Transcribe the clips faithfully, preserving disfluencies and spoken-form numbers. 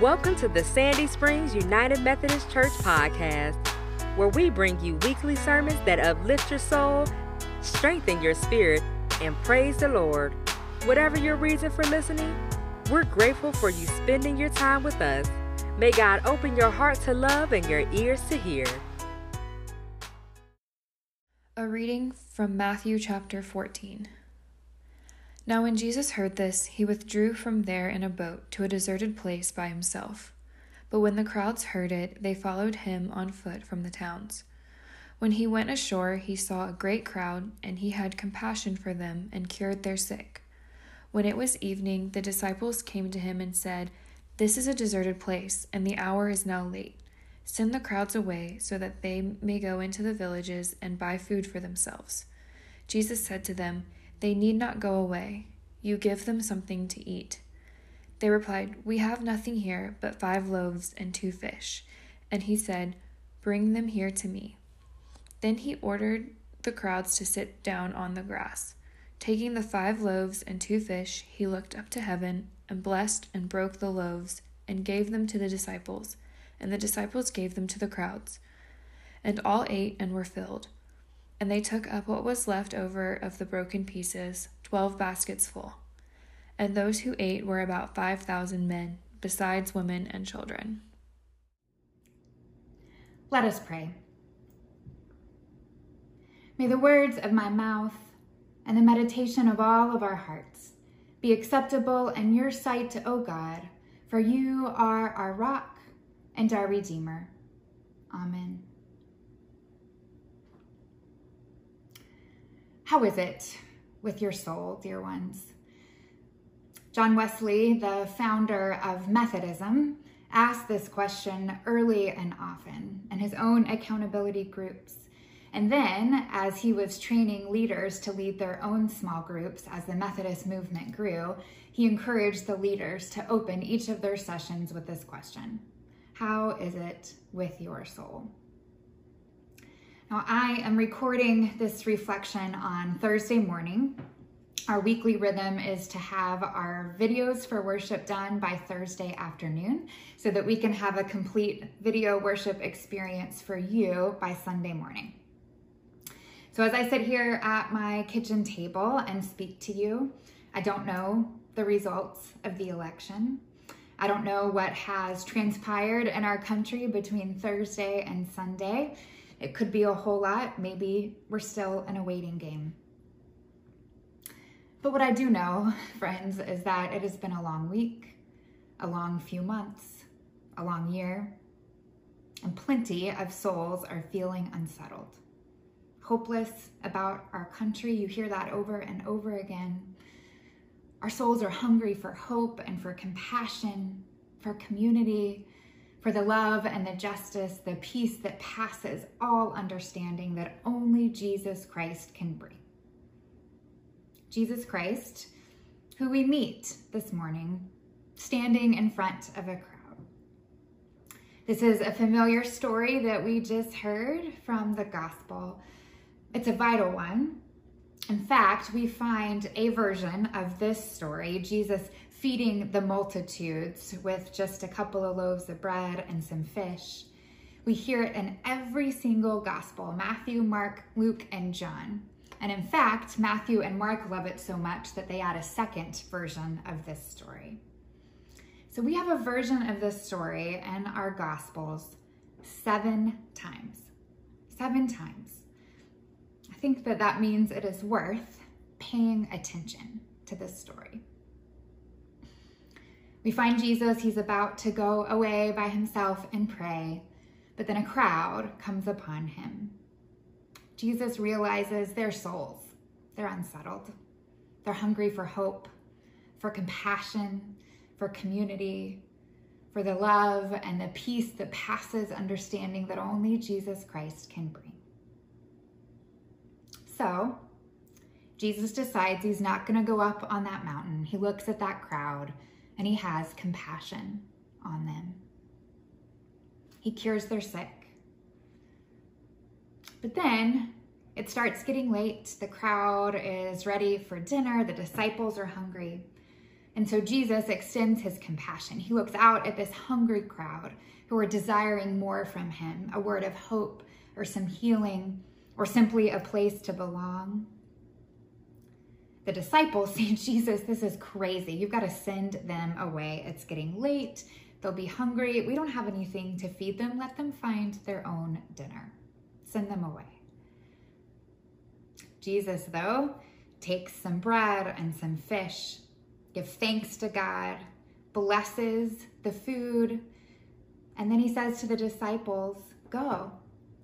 Welcome to the Sandy Springs United Methodist Church podcast, where we bring you weekly sermons that uplift your soul, strengthen your spirit, and praise the Lord. Whatever your reason for listening, we're grateful for you spending your time with us. May God open your heart to love and your ears to hear. A reading from Matthew chapter fourteen. Now when Jesus heard this, he withdrew from there in a boat to a deserted place by himself. But when the crowds heard it, they followed him on foot from the towns. When he went ashore, he saw a great crowd, and he had compassion for them and cured their sick. When it was evening, the disciples came to him and said, "This is a deserted place, and the hour is now late. Send the crowds away so that they may go into the villages and buy food for themselves." Jesus said to them, "They need not go away. You give them something to eat." They replied, "We have nothing here but five loaves and two fish." And he said, "Bring them here to me." Then he ordered the crowds to sit down on the grass. Taking the five loaves and two fish, he looked up to heaven and blessed and broke the loaves and gave them to the disciples. And the disciples gave them to the crowds. And all ate and were filled. And they took up what was left over of the broken pieces, twelve baskets full. And those who ate were about five thousand men, besides women and children. Let us pray. May the words of my mouth and the meditation of all of our hearts be acceptable in your sight, O God, for you are our rock and our Redeemer. Amen. How is it with your soul, dear ones? John Wesley, the founder of Methodism, asked this question early and often in his own accountability groups. And then, as he was training leaders to lead their own small groups as the Methodist movement grew, he encouraged the leaders to open each of their sessions with this question: how is it with your soul? Now, I am recording this reflection on Thursday morning. Our weekly rhythm is to have our videos for worship done by Thursday afternoon so that we can have a complete video worship experience for you by Sunday morning. So as I sit here at my kitchen table and speak to you, I don't know the results of the election. I don't know what has transpired in our country between Thursday and Sunday. It could be a whole lot. Maybe we're still in a waiting game. But what I do know, friends, is that it has been a long week, a long few months, a long year, and plenty of souls are feeling unsettled, hopeless about our country. You hear that over and over again. Our souls are hungry for hope and for compassion, for community, for the love and the justice, the peace that passes all understanding that only Jesus Christ can bring. Jesus Christ, who we meet this morning, standing in front of a crowd. This is a familiar story that we just heard from the gospel. It's a vital one. In fact, we find a version of this story, Jesus feeding the multitudes with just a couple of loaves of bread and some fish. We hear it in every single gospel: Matthew, Mark, Luke, and John. And in fact, Matthew and Mark love it so much that they add a second version of this story. So we have a version of this story in our gospels seven times. Seven times. I think that that means it is worth paying attention to this story. We find Jesus, he's about to go away by himself and pray, but then a crowd comes upon him. Jesus realizes their souls, they're unsettled. They're hungry for hope, for compassion, for community, for the love and the peace that passes understanding that only Jesus Christ can bring. So Jesus decides he's not going to go up on that mountain. He looks at that crowd and he has compassion on them. He cures their sick. But then it starts getting late. The crowd is ready for dinner. The disciples are hungry. And so Jesus extends his compassion. He looks out at this hungry crowd who are desiring more from him, a word of hope or some healing or simply a place to belong. The disciples say, Jesus, this is crazy. You've got to send them away. It's getting late. They'll be hungry. We don't have anything to feed them. Let them find their own dinner. Send them away. Jesus, though, takes some bread and some fish, gives thanks to God, blesses the food, and then he says to the disciples, go,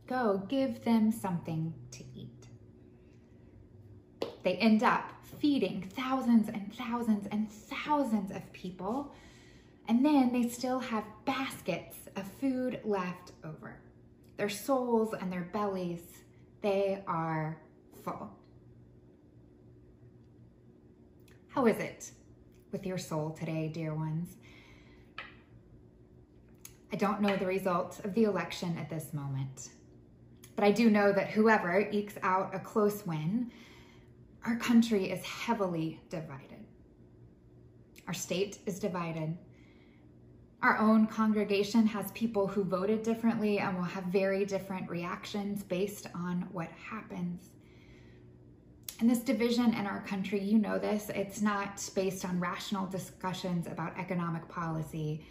go, give them something to eat. They end up feeding thousands and thousands and thousands of people, and then they still have baskets of food left over. Their souls and their bellies, they are full. How is it with your soul today, dear ones? I don't know the results of the election at this moment, but I do know that whoever ekes out a close win, our country is heavily divided. Our state is divided. Our own congregation has people who voted differently and will have very different reactions based on what happens. And this division in our country, you know this, it's not based on rational discussions about economic policy.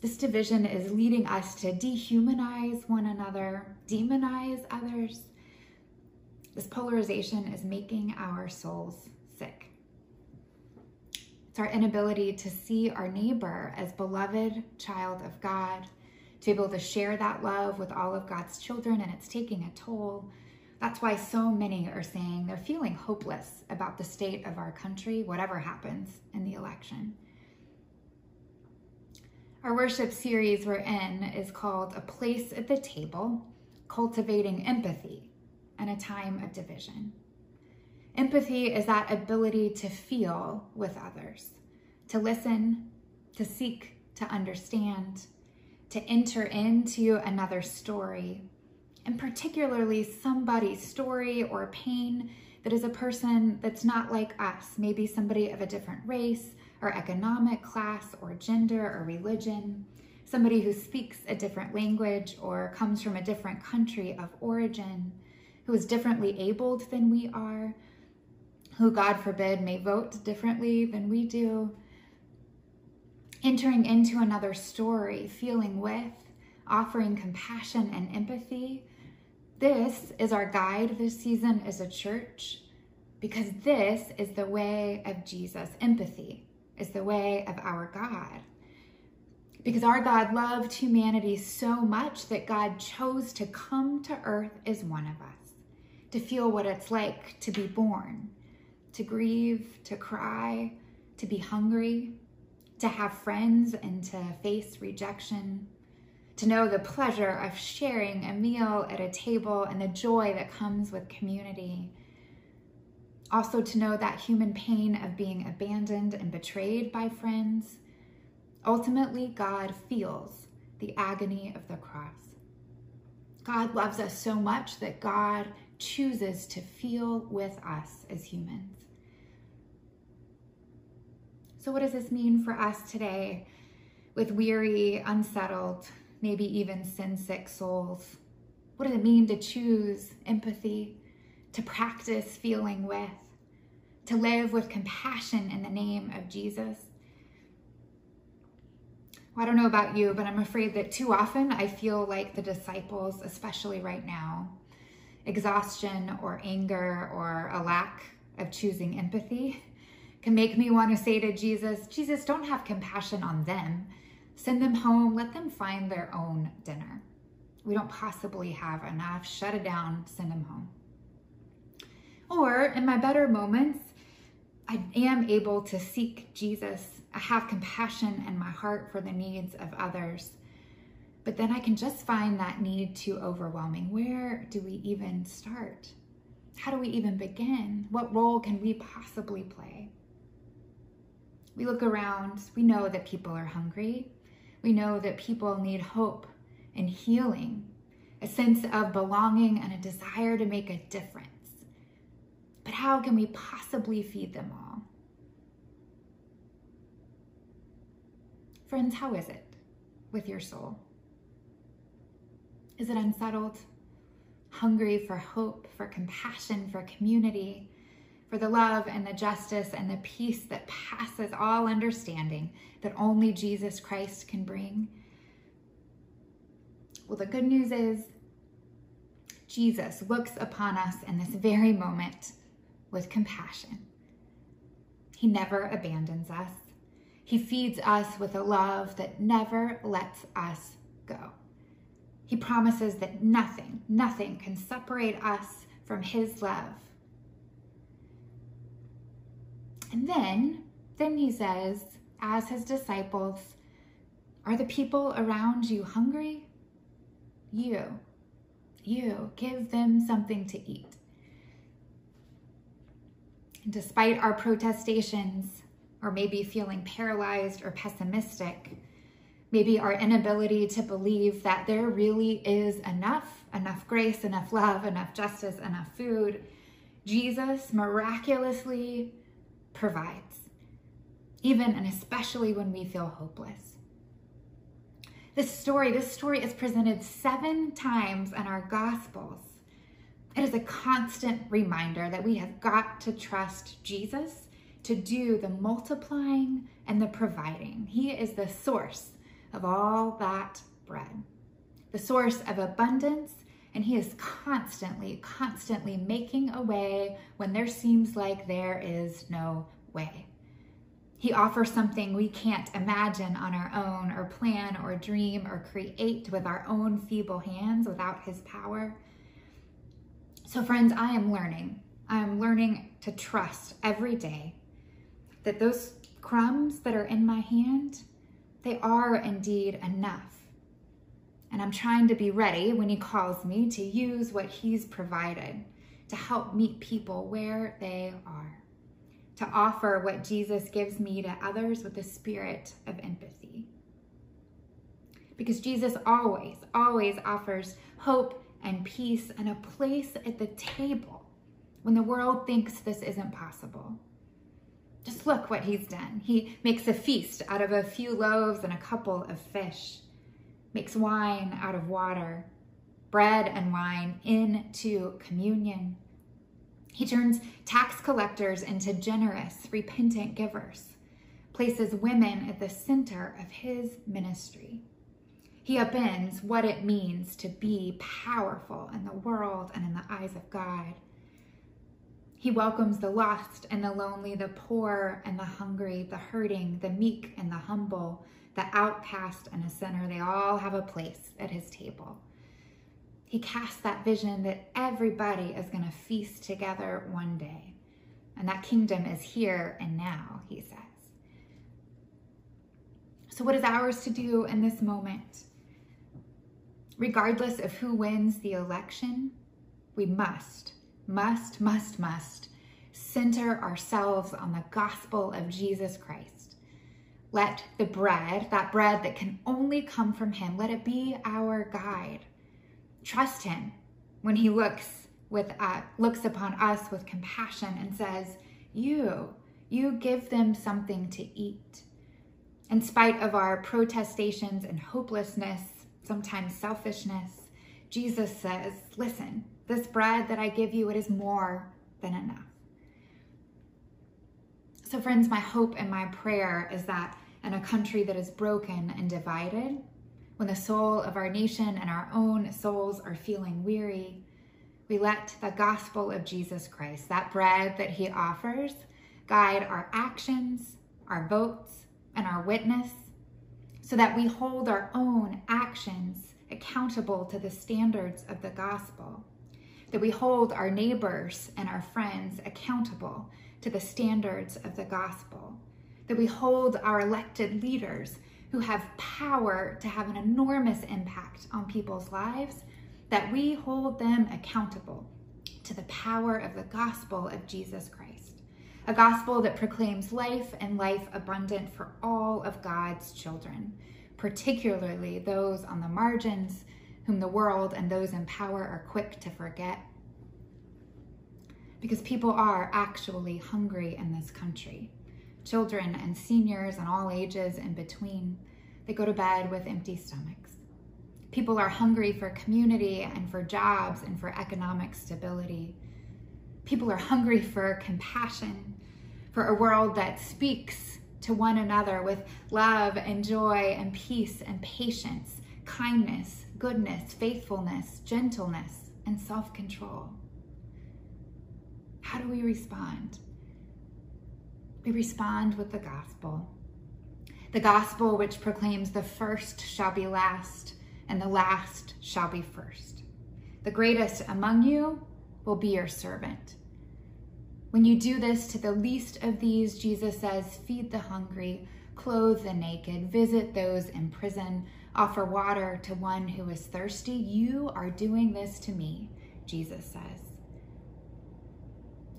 This division is leading us to dehumanize one another, demonize others. This polarization is making our souls sick. It's our inability to see our neighbor as beloved child of God, to be able to share that love with all of God's children, and it's taking a toll. That's why so many are saying they're feeling hopeless about the state of our country, whatever happens in the election. Our worship series we're in is called A Place at the Table, Cultivating Empathy and a Time of Division. Empathy is that ability to feel with others, to listen, to seek, to understand, to enter into another story, and particularly somebody's story or pain that is a person that's not like us, maybe somebody of a different race or economic class or gender or religion, somebody who speaks a different language or comes from a different country of origin, who is differently abled than we are, who, God forbid, may vote differently than we do. Entering into another story, feeling with, offering compassion and empathy, this is our guide this season as a church, because this is the way of Jesus. Empathy is the way of our God. Because our God loved humanity so much that God chose to come to earth as one of us, to feel what it's like to be born, to grieve, to cry, to be hungry, to have friends and to face rejection, to know the pleasure of sharing a meal at a table and the joy that comes with community. Also to know that human pain of being abandoned and betrayed by friends. Ultimately, God feels the agony of the cross. God loves us so much that God chooses to feel with us as humans. So what does this mean for us today with weary, unsettled, maybe even sin-sick souls? What does it mean to choose empathy, to practice feeling with, to live with compassion in the name of Jesus? I don't know about you, but I'm afraid that too often I feel like the disciples, especially right now, exhaustion or anger or a lack of choosing empathy can make me want to say to Jesus, Jesus, don't have compassion on them. Send them home. Let them find their own dinner. We don't possibly have enough. Shut it down. Send them home. Or in my better moments, I am able to seek Jesus. I have compassion in my heart for the needs of others, but then I can just find that need too overwhelming. Where do we even start? How do we even begin? What role can we possibly play? We look around, we know that people are hungry. We know that people need hope and healing, a sense of belonging and a desire to make a difference. But how can we possibly feed them all? Friends, how is it with your soul? Is it unsettled, hungry for hope, for compassion, for community, for the love and the justice and the peace that passes all understanding that only Jesus Christ can bring? Well, the good news is Jesus looks upon us in this very moment with compassion. He never abandons us. He feeds us with a love that never lets us go. He promises that nothing, nothing can separate us from his love. And then, then he says, as his disciples, are the people around you hungry? You, you, give them something to eat. And despite our protestations, or maybe feeling paralyzed or pessimistic, maybe our inability to believe that there really is enough, enough grace, enough love, enough justice, enough food, Jesus miraculously provides, even and especially when we feel hopeless. This story, this story is presented seven times in our Gospels. It is a constant reminder that we have got to trust Jesus to do the multiplying and the providing. He is the source of all that bread, the source of abundance, and he is constantly, constantly making a way when there seems like there is no way. He offers something we can't imagine on our own or plan or dream or create with our own feeble hands without his power. So friends, I am learning. I am learning to trust every day that those crumbs that are in my hand, they are indeed enough. And I'm trying to be ready when he calls me to use what he's provided to help meet people where they are, to offer what Jesus gives me to others with a spirit of empathy. Because Jesus always, always offers hope and peace and a place at the table when the world thinks this isn't possible. Just look what he's done. He makes a feast out of a few loaves and a couple of fish, makes wine out of water, bread and wine into communion. He turns tax collectors into generous, repentant givers, places women at the center of his ministry. He upends what it means to be powerful in the world and in the eyes of God. He welcomes the lost and the lonely, the poor and the hungry, the hurting, the meek and the humble, the outcast and the sinner. They all have a place at his table. He casts that vision that everybody is going to feast together one day. And that kingdom is here and now, he says. So what is ours to do in this moment? Regardless of who wins the election, we must, must, must, must center ourselves on the gospel of Jesus Christ. Let the bread, that bread that can only come from him, let it be our guide. Trust him when he looks with uh, looks upon us with compassion and says, you, you give them something to eat. In spite of our protestations and hopelessness, sometimes selfishness, Jesus says, listen, this bread that I give you, it is more than enough. So friends, my hope and my prayer is that in a country that is broken and divided, when the soul of our nation and our own souls are feeling weary, we let the gospel of Jesus Christ, that bread that he offers, guide our actions, our votes, and our witness, so that we hold our own actions accountable to the standards of the gospel, that we hold our neighbors and our friends accountable to the standards of the gospel, that we hold our elected leaders who have power to have an enormous impact on people's lives, that we hold them accountable to the power of the gospel of Jesus Christ, a gospel that proclaims life and life abundant for all of God's children, particularly those on the margins, whom the world and those in power are quick to forget. Because people are actually hungry in this country. Children and seniors and all ages in between. that go to bed with empty stomachs. People are hungry for community and for jobs and for economic stability. People are hungry for compassion, for a world that speaks to one another with love and joy and peace and patience, kindness, goodness, faithfulness, gentleness, and self-control. How do we respond? We respond with the gospel. The gospel which proclaims the first shall be last and the last shall be first. The greatest among you will be your servant. When you do this to the least of these, Jesus says, feed the hungry, clothe the naked, visit those in prison, offer water to one who is thirsty. You are doing this to me, Jesus says.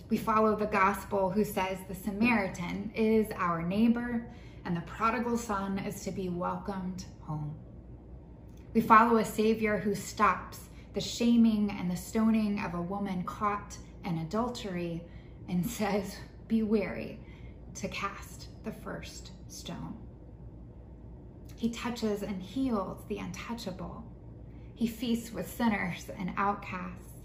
We follow the gospel who says the Samaritan is our neighbor and the prodigal son is to be welcomed home. We follow a savior who stops the shaming and the stoning of a woman caught in adultery and says, be wary to cast the first stone. He touches and heals the untouchable. He feasts with sinners and outcasts.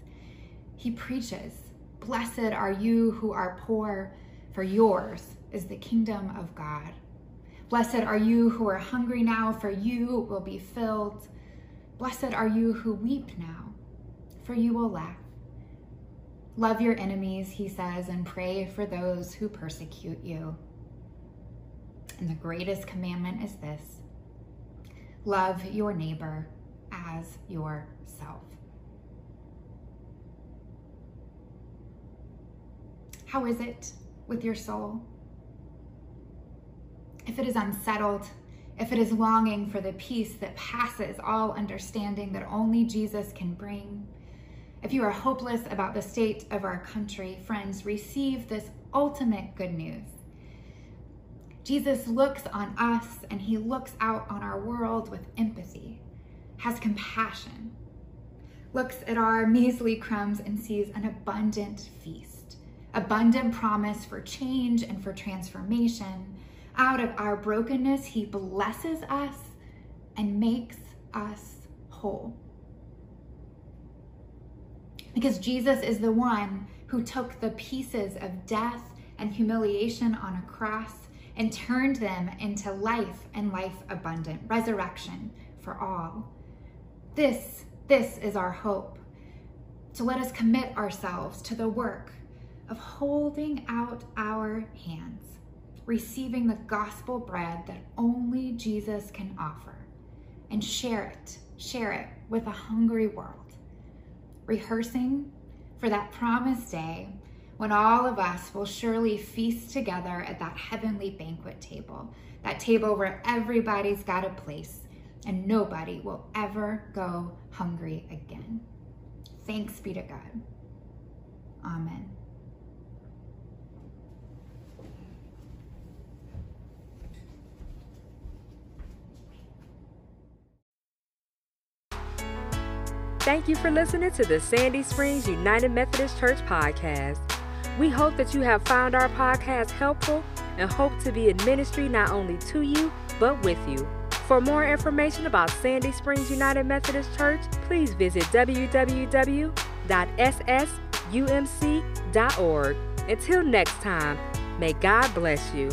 He preaches, blessed are you who are poor, for yours is the kingdom of God. Blessed are you who are hungry now, for you will be filled. Blessed are you who weep now, for you will laugh. Love your enemies, he says, and pray for those who persecute you. And the greatest commandment is this: love your neighbor as yourself. How is it with your soul? If it is unsettled, if it is longing for the peace that passes all understanding that only Jesus can bring, if you are hopeless about the state of our country, friends, receive this ultimate good news. Jesus looks on us and he looks out on our world with empathy, has compassion, looks at our measly crumbs and sees an abundant feast, abundant promise for change and for transformation. Out of our brokenness, he blesses us and makes us whole. Because Jesus is the one who took the pieces of death and humiliation on a cross and turned them into life and life abundant, resurrection for all. This, this is our hope. So let us commit ourselves to the work of holding out our hands, receiving the gospel bread that only Jesus can offer, and share it, share it with a hungry world, rehearsing for that promised day when all of us will surely feast together at that heavenly banquet table, that table where everybody's got a place and nobody will ever go hungry again. Thanks be to God. Amen. Thank you for listening to the Sandy Springs United Methodist Church podcast. We hope that you have found our podcast helpful and hope to be in ministry not only to you, but with you. For more information about Sandy Springs United Methodist Church, please visit w w w dot s s u m c dot org. Until next time, may God bless you.